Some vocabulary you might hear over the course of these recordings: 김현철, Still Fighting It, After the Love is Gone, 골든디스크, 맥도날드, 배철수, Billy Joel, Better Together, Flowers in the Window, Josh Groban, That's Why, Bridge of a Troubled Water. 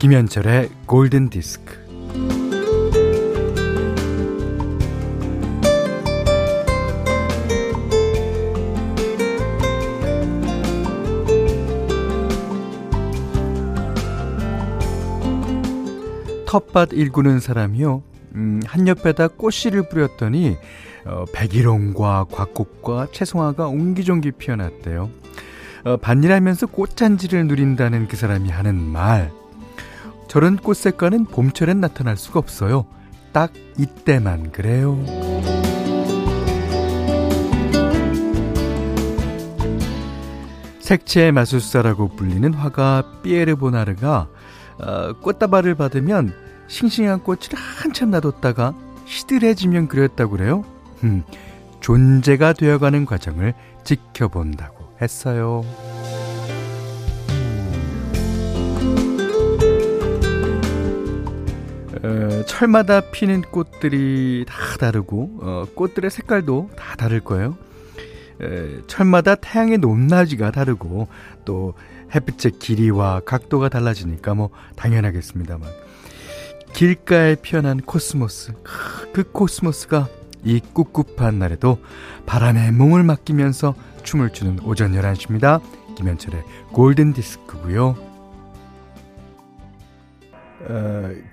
김현철의 골든디스크. 텃밭 일구는 사람이요, 한 옆에다 꽃씨를 뿌렸더니 백일홍과 곽곡과 채송화가 옹기종기 피어났대요. 반일하면서 꽃잔지를 누린다는 그 사람이 하는 말, 저런 꽃색깔은 봄철엔 나타날 수가 없어요. 딱 이때만 그래요. 색채의 마술사라고 불리는 화가 피에르 보나르가 꽃다발을 받으면 싱싱한 꽃을 한참 놔뒀다가 시들해지면 그렸다고 그래요. 존재가 되어가는 과정을 지켜본다고 했어요. 철마다 피는 꽃들이 다 다르고 꽃들의 색깔도 다 다를 거예요. 철마다 태양의 높낮이가 다르고 또 햇빛의 길이와 각도가 달라지니까 뭐 당연하겠습니다만, 길가에 피어난 코스모스, 그 코스모스가 이 꿉꿉한 날에도 바람에 몸을 맡기면서 춤을 추는 오전 11시입니다. 김현철의 골든디스크고요.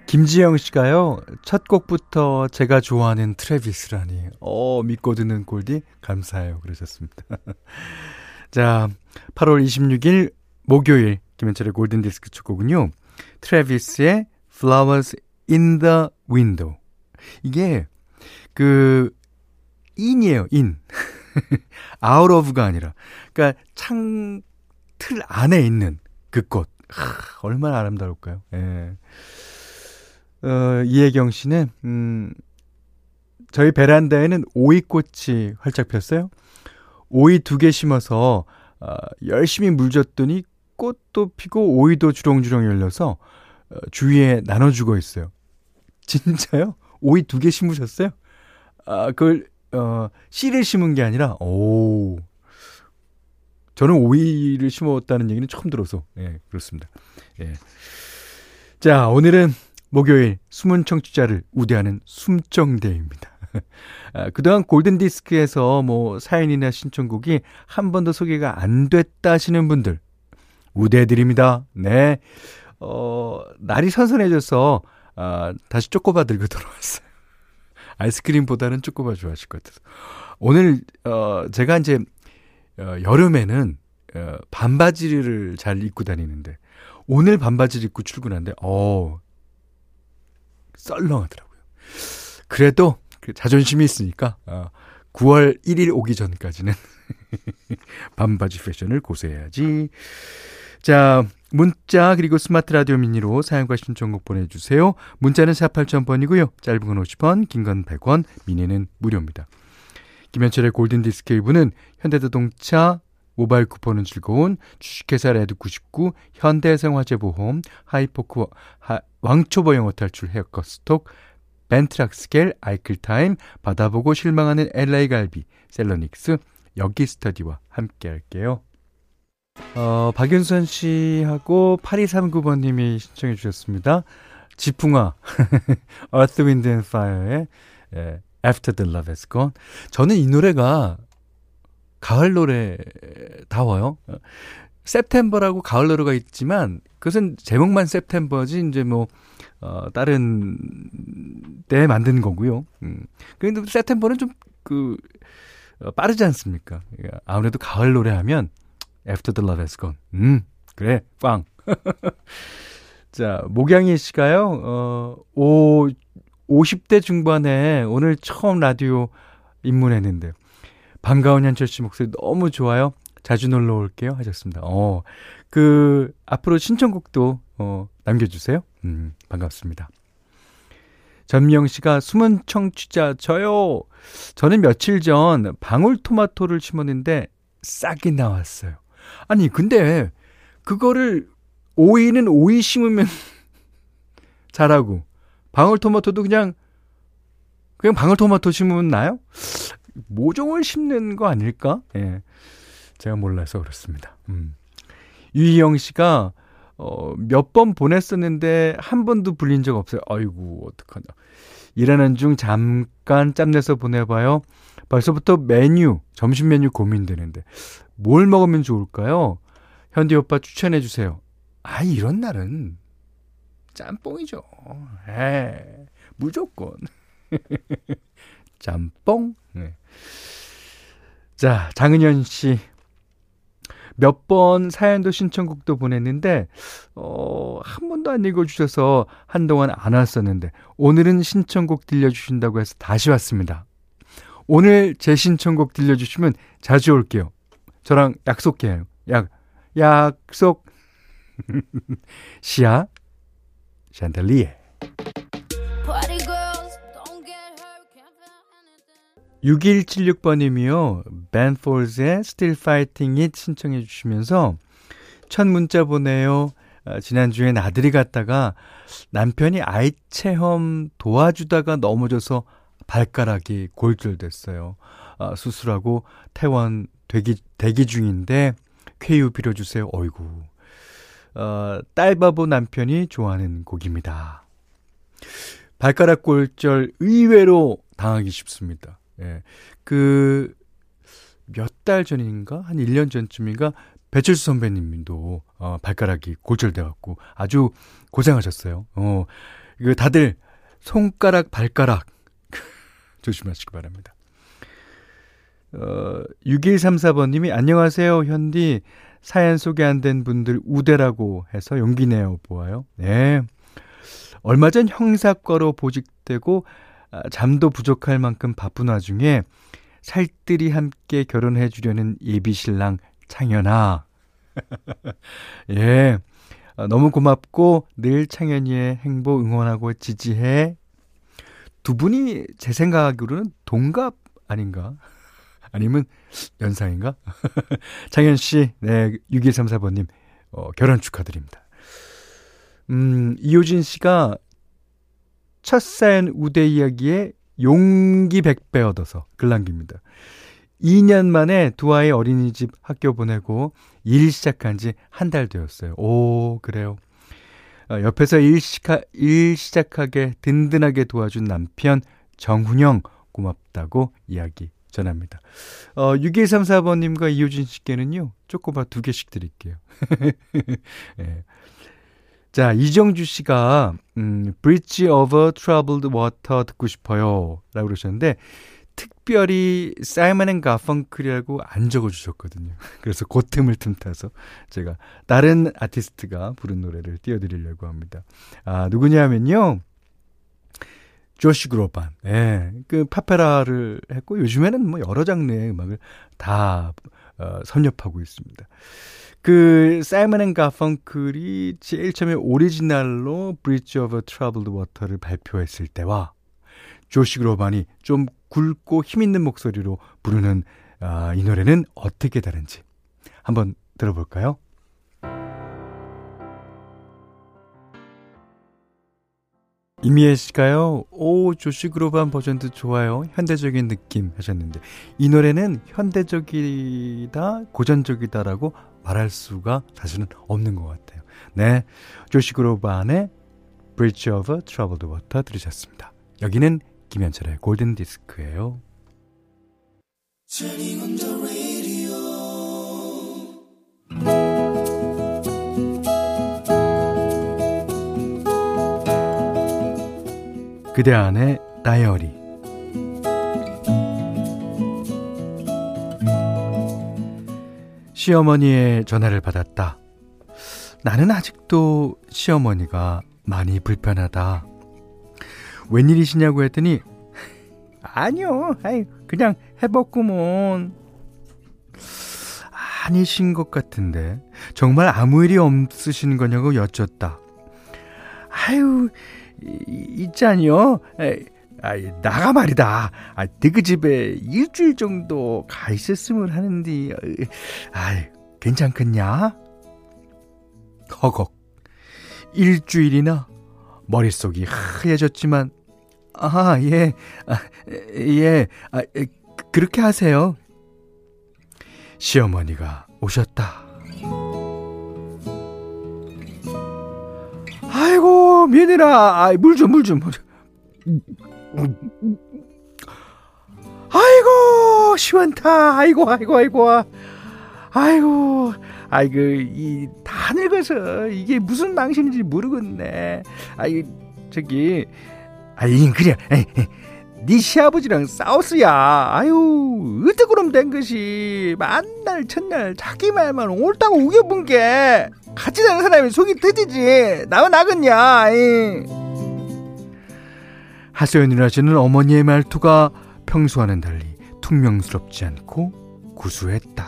김지영씨가요, 첫 곡부터 제가 좋아하는 트래비스라니, 믿고 듣는 골디 감사해요, 그러셨습니다. 자, 8월 26일 목요일 김현철의 골든디스크 첫 곡은요, 트래비스의 Flowers in the Window. 이게 그 인이에요, 인. Out of가 아니라, 그러니까 창틀 안에 있는 그 꽃. 얼마나 아름다울까요? 예. 이혜경 씨는, 저희 베란다에는 오이꽃이 활짝 폈어요. 오이 2개 심어서 열심히 물 줬더니 꽃도 피고 오이도 주렁주렁 열려서 주위에 나눠주고 있어요. 진짜요? 오이 2개 심으셨어요? 그걸 씨를 심은 게 아니라, 오, 저는 오이를 심었다는 얘기는 처음 들어서, 예, 그렇습니다. 예. 자, 오늘은 목요일 숨은 청취자를 우대하는 숨청대입니다. 그동안 골든디스크에서 뭐 사연이나 신청곡이 한 번도 소개가 안 됐다 하시는 분들 우대해드립니다. 네. 날이 선선해져서 다시 쪼꼬바 들고 돌아왔어요. 아이스크림보다는 쪼꼬바 좋아하실 것 같아서. 오늘 제가 이제 여름에는 반바지를 잘 입고 다니는데, 오늘 반바지를 입고 출근하는데 썰렁하더라고요. 그래도 자존심이 있으니까 9월 1일 오기 전까지는 반바지 패션을 고수해야지. 자, 문자 그리고 스마트 라디오 미니로 사연과 신청곡 보내주세요. 문자는 48,000번이고요 짧은 건 50원, 긴 건 100원, 미니는 무료입니다. 김현철의 골든디스크 일부는 현대자동차 모바일 쿠폰은 즐거운 주식회사 레드99, 현대생화재보험, 하이포크, 왕초보 영어탈출 헤어컷스톡, 벤트락스겔, 아이클타임, 받아보고 실망하는 LA갈비, 셀러닉스, 여기스터디와 함께 할게요. 박윤선 씨하고 8239번님이 신청해 주셨습니다. 지풍아, Earth, Wind and Fire의 After the Love is Gone. 저는 이 노래가 가을 노래다워요. September라고 가을 노래가 있지만 그것은 제목만 September지 이제 뭐 다른 때 만든 거고요. 그런데 September는 좀 그 빠르지 않습니까? 아무래도 가을 노래하면 After the Love is Gone. 그래, 빵. 자, 목양이 씨가요. 50대 중반에 오늘 처음 라디오 입문했는데 반가운 현철 씨 목소리 너무 좋아요. 자주 놀러 올게요, 하셨습니다. 그 앞으로 신청곡도 남겨주세요. 반갑습니다. 전미영 씨가 숨은 청취자 저요. 저는 며칠 전 방울토마토를 심었는데 싹이 나왔어요. 아니 근데 그거를, 오이는 오이 심으면 자라고, 방울토마토도 그냥 방울토마토 심으면 나요? 모종을 심는 거 아닐까? 예, 제가 몰라서 그렇습니다. 유희영 씨가 몇 번 보냈었는데 한 번도 불린 적 없어요. 아이고 어떡하냐. 일하는 중 잠깐 짬내서 보내봐요. 벌써부터 메뉴, 점심 메뉴 고민되는데 뭘 먹으면 좋을까요? 현디 오빠 추천해주세요. 아, 이런 날은 짬뽕이죠. 에이, 무조건 짬뽕. 네. 자, 장은현씨 몇 번 사연도 신청곡도 보냈는데 한 번도 안 읽어주셔서 한동안 안 왔었는데 오늘은 신청곡 들려주신다고 해서 다시 왔습니다. 오늘 제 신청곡 들려주시면 자주 올게요. 저랑 약속해요. 약속. 시아 샹들리에. 6176번님이요. 벤폴즈의 Still Fighting It 신청해 주시면서 첫 문자 보내요. 지난주엔 아들이 갔다가 남편이 아이 체험 도와주다가 넘어져서 발가락이 골절됐어요. 수술하고 퇴원 대기 중인데 쾌유 빌어주세요. 어이구. 딸바보 남편이 좋아하는 곡입니다. 발가락 골절 의외로 당하기 쉽습니다. 예. 그, 몇 달 전인가? 한 1년 전쯤인가? 배철수 선배님도, 발가락이 골절돼갖고 아주 고생하셨어요. 이거 다들 손가락, 발가락. 조심하시기 바랍니다. 6134번님이 안녕하세요, 현디. 사연 소개 안 된 분들 우대라고 해서 용기 내어 보아요. 네. 얼마 전 형사과로 보직되고 잠도 부족할 만큼 바쁜 와중에 살뜰히 함께 결혼해 주려는 예비신랑 창현아. 예, 너무 고맙고 늘 창현이의 행보 응원하고 지지해. 두 분이 제 생각으로는 동갑 아닌가? 아니면 연상인가? 창현씨, 네, 6134번님 결혼 축하드립니다. 이효진씨가 첫 사연 우대 이야기에 용기 100배 얻어서 글 남깁니다. 2년 만에 두 아이 어린이집 학교 보내고 일 시작한 지 한 달 되었어요. 오, 그래요. 옆에서 일 시작하게 든든하게 도와준 남편 정훈영 고맙다고 이야기 전합니다. 6134번님과 이효진 씨께는요. 초코바 2개씩 드릴게요. 네. 자, 이정주 씨가 Bridge of a Troubled Water 듣고 싶어요 라고 그러셨는데 특별히 사이먼 앤 가펑클이라고 안 적어주셨거든요. 그래서 그 틈을 틈타서 제가 다른 아티스트가 부른 노래를 띄워드리려고 합니다. 아, 누구냐 하면요, 조시 그로반. 예, 그 파페라를 했고 요즘에는 뭐 여러 장르의 음악을 다 섭렵하고 있습니다. 그 사이먼 앤 가펑클이 제일 처음에 오리지널로 Bridge of a Troubled Water를 발표했을 때와 조시 그로반이 좀 굵고 힘있는 목소리로 부르는 이 노래는 어떻게 다른지 한번 들어볼까요? 이미애 씨가요, 오, 조시 그로반 버전도 좋아요. 현대적인 느낌 하셨는데, 이 노래는 현대적이다, 고전적이다라고 말할 수가 사실은 없는 것 같아요. 네. 조시 그로반의 Bridge of a Troubled Water 들으셨습니다. 여기는 김현철의 골든디스크예요. 그대 안의 다이어리. 시어머니의 전화를 받았다. 나는 아직도 시어머니가 많이 불편하다. 웬일이시냐고 했더니 아니요, 그냥 해봤구먼. 아니신 것 같은데 정말 아무 일이 없으신 거냐고 여쭙다. 아유, 있잖요. 나가 말이다. 너그 집에 일주일 정도 가 있었으면 하는데, 괜찮겠냐? 허걱. 일주일이나? 머릿속이 하얘졌지만, 그렇게 하세요. 시어머니가 오셨다. 미연이라, 물 좀. 아이고, 시원타. 아이고. 아이고, 이, 다 늙어서 이게 무슨 망신인지 모르겠네. 그래. 네 시아버지랑 싸웠어야. 어떻게 그럼 된 것이. 만날 첫날 자기 말만 옳다고 우겨본 게 같이 사는 사람이 속이 터지지. 나와 나겠냐. 하소연이라 저는 어머니의 말투가 평소와는 달리 퉁명스럽지 않고 구수했다.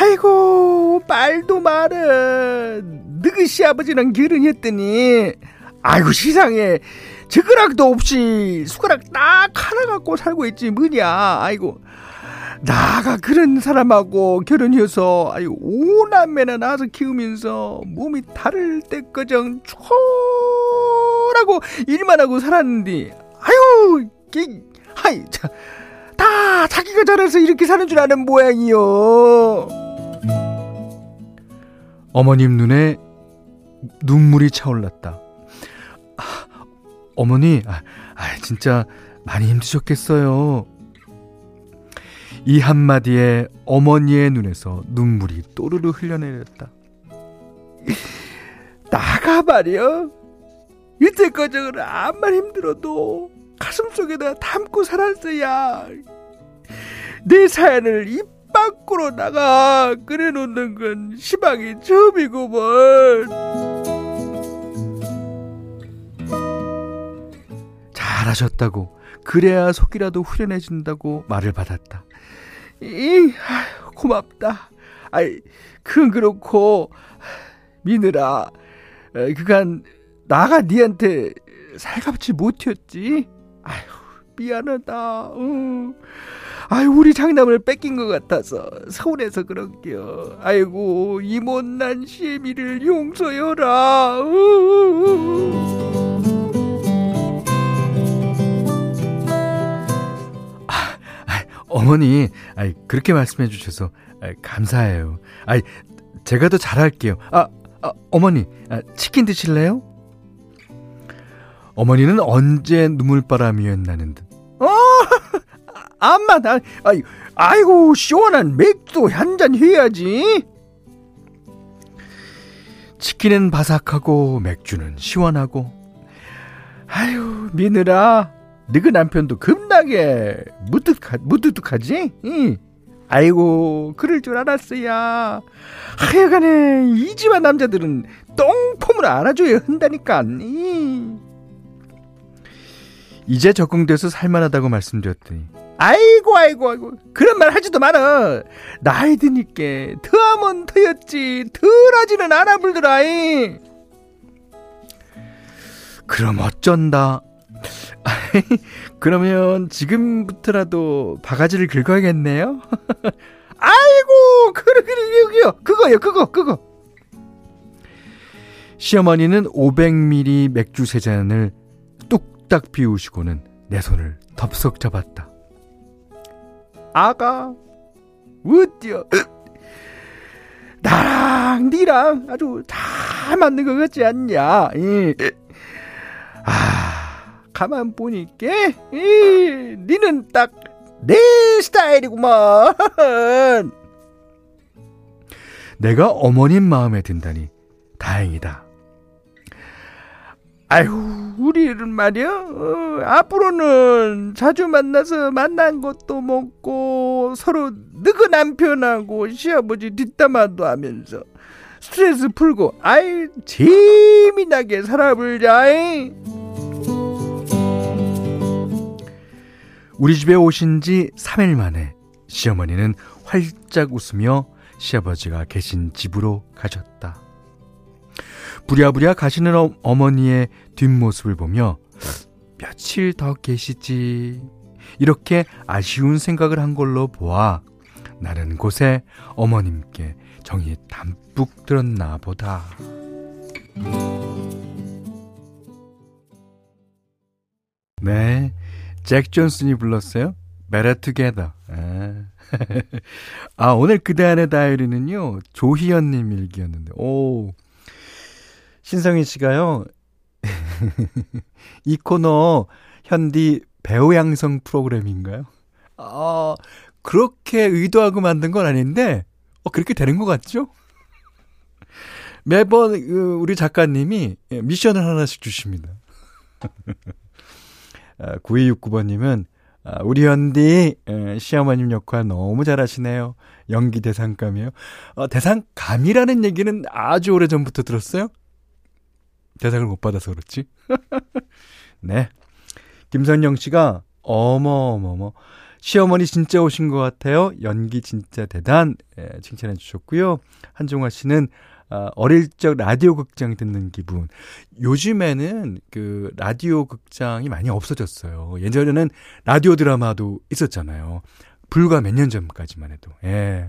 아이고, 말도 말은 너희 시아버지랑 결혼했더니 아이고 세상에 젓가락도 없이 숟가락 딱 하나 갖고 살고 있지 뭐냐. 아이고 나가 그런 사람하고 결혼해서 오남매나 낳아서 키우면서 몸이 다를 때까정 초라고 일만 하고 살았는데 아유 하이 다 자기가 잘해서 이렇게 사는 줄 아는 모양이요. 어머님 눈에 눈물이 차올랐다. 어머니, 진짜 많이 힘드셨겠어요. 이 한마디에 어머니의 눈에서 눈물이 또르르 흘러내렸다. 나가 말이여, 이때까지 암만 힘들어도 가슴속에다 담고 살았어야 내 사연을 입 밖으로 나가 그려놓는 건 시방이 처음이구먼. 잘하셨다고, 그래야 속이라도 후련해진다고 말을 받았다. 고맙다. 그건 그렇고 미느라, 그간 나가 니한테 살갑지 못했지. 미안하다. 우리 장남을 뺏긴 것 같아서 서운해서 그런겨. 아이고 이 못난 시애미를 용서해라. 어머니, 그렇게 말씀해 주셔서 감사해요. 제가 더 잘할게요. 어머니, 치킨 드실래요? 어머니는 언제 눈물바람이었나는 듯. 아이고 시원한 맥주 한잔 해야지. 치킨은 바삭하고 맥주는 시원하고. 미느라, 너희 남편도 겁나게 무뚝뚝하지? 응. 아이고 그럴 줄 알았어야. 하여간에 이 집안 남자들은 똥폼을 안아줘야 한다니까. 이제 적응돼서 살만하다고 말씀드렸더니 아이고 그런 말 하지도 마라. 나이 드니까 더하면 더였지 덜하지는 않아 불더라이. 그럼 어쩐다. 그러면 지금부터라도 바가지를 긁어야겠네요. 아이고 그거요. 시어머니는 500ml 맥주 세 잔을 딱 비우시고는 내 손을 덥석 잡았다. 아가, 어때요? 나랑 니랑 아주 잘 맞는 것 같지 않냐? 가만 보니까 니는 딱 내 스타일이구만. 내가 어머님 마음에 든다니 다행이다. 우리는 말이야, 앞으로는 자주 만나서 만난 것도 먹고 서로 너희 남편하고 시아버지 뒷담화도 하면서 스트레스 풀고 재미나게 살아보자. 우리 집에 오신 지 3일 만에 시어머니는 활짝 웃으며 시아버지가 계신 집으로 가셨다. 부랴부랴 가시는 어머니의 뒷모습을 보며 며칠 더 계시지 이렇게 아쉬운 생각을 한 걸로 보아 나른 곳에 어머님께 정이 담뿍 들었나 보다. 네, 잭 존슨이 불렀어요. Better Together. 아, 오늘 그대 안의 다이어리는요, 조희연님 일기였는데, 오. 신성희 씨가요, 이 코너 현디 배우 양성 프로그램인가요? 아, 그렇게 의도하고 만든 건 아닌데, 그렇게 되는 것 같죠? 매번 우리 작가님이 미션을 하나씩 주십니다. 9269번님은 우리 현디 시어머님 역할 너무 잘하시네요. 연기 대상감이에요. 대상감이라는 얘기는 아주 오래전부터 들었어요. 대상을 못 받아서 그렇지. 네, 김선영 씨가 어머어머머 시어머니 진짜 오신 것 같아요. 연기 진짜 대단. 칭찬해 주셨고요. 한종화 씨는 어릴 적 라디오 극장 듣는 기분. 요즘에는 그 라디오 극장이 많이 없어졌어요. 예전에는 라디오 드라마도 있었잖아요. 불과 몇 년 전까지만 해도. 예.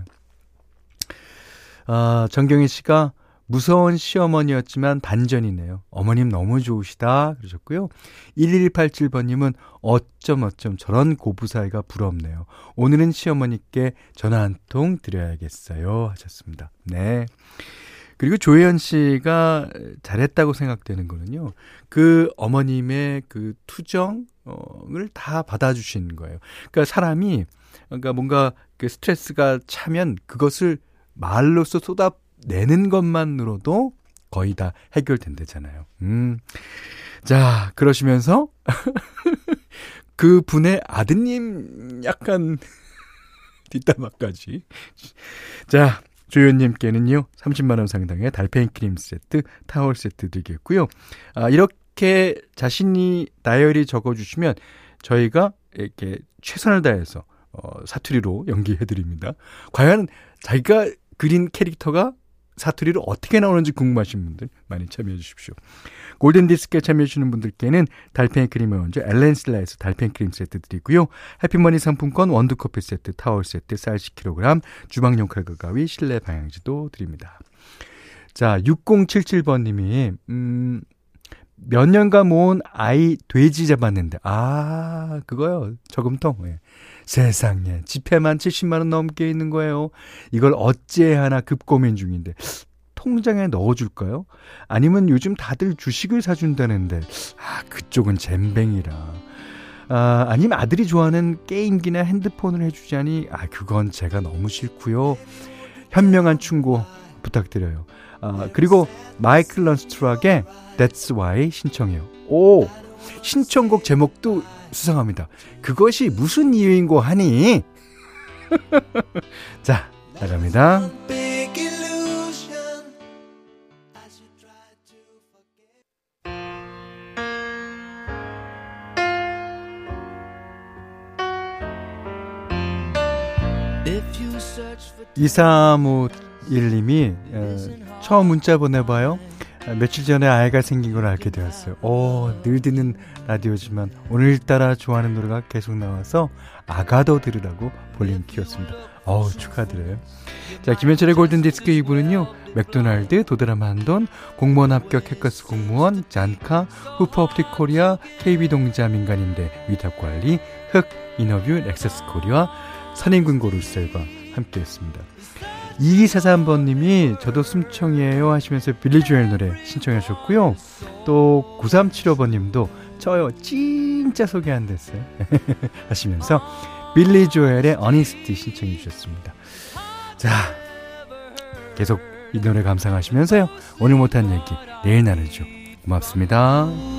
아, 정경희 씨가 무서운 시어머니였지만 반전이네요. 어머님 너무 좋으시다. 그러셨고요. 1187번님은 어쩜 저런 고부사이가 부럽네요. 오늘은 시어머니께 전화 한 통 드려야겠어요. 하셨습니다. 네. 그리고 조혜연 씨가 잘했다고 생각되는 거는요, 그 어머님의 그 투정을 다 받아주신 거예요. 그러니까 사람이, 그러니까 뭔가 그 스트레스가 차면 그것을 말로써 쏟아내는 것만으로도 거의 다 해결된대잖아요. 자, 그러시면서 그 분의 아드님 약간 뒷담화까지. 자. 조연님께는요, 30만원 상당의 달팽이 크림 세트, 타월 세트 드리겠고요. 이렇게 자신이 다이어리 적어주시면 저희가 이렇게 최선을 다해서 사투리로 연기해드립니다. 과연 자기가 그린 캐릭터가 사투리로 어떻게 나오는지 궁금하신 분들 많이 참여해 주십시오. 골든디스크에 참여해 주시는 분들께는 달팽이 크림의 원조 엘렌슬라에서 달팽이 크림 세트 드리고요. 해피머니 상품권 원두커피 세트, 타월 세트, 쌀 10kg, 주방용 칼과 가위, 실내 방향지도 드립니다. 자, 6077번님이 몇 년간 모은 아이 돼지 잡았는데, 아, 그거요, 저금통. 예. 세상에, 지폐만 70만원 넘게 있는 거예요. 이걸 어찌해야 하나 급고민 중인데 통장에 넣어줄까요? 아니면 요즘 다들 주식을 사준다는데, 아, 그쪽은 잼뱅이라. 아, 아니면 아들이 좋아하는 게임기나 핸드폰을 해주자니, 아, 그건 제가 너무 싫고요. 현명한 충고 부탁드려요. 아, 그리고 마이클 런스트락의 That's Why 신청해요. 오, 신청곡 제목도 수상합니다. 그것이 무슨 이유인고 하니? 자, 나갑니다. 이사모 1님이 처음 문자 보내봐요. 며칠 전에 아이가 생긴 걸 알게 되었어요. 늘 듣는 라디오지만 오늘따라 좋아하는 노래가 계속 나와서 아가도 들으라고 볼륨 키웠습니다. 축하드려요. 자, 김현철의 골든디스크 2부는요, 맥도날드, 도드라마 한돈, 공무원 합격 해커스 공무원, 잔카, 후퍼옵틱코리아, KB동자 민간인대 위탁관리, 흑, 인어뷰, 액세스코리아, 선인군고르셀과 함께했습니다. 2243번님이 저도 숨청이에요 하시면서 빌리 조엘 노래 신청하셨고요. 또 9375번님도 저요 진짜 소개 안 됐어요 하시면서 빌리 조엘의 Honesty 신청해 주셨습니다. 자, 계속 이 노래 감상하시면서요, 오늘 못한 얘기 내일 나누죠. 고맙습니다.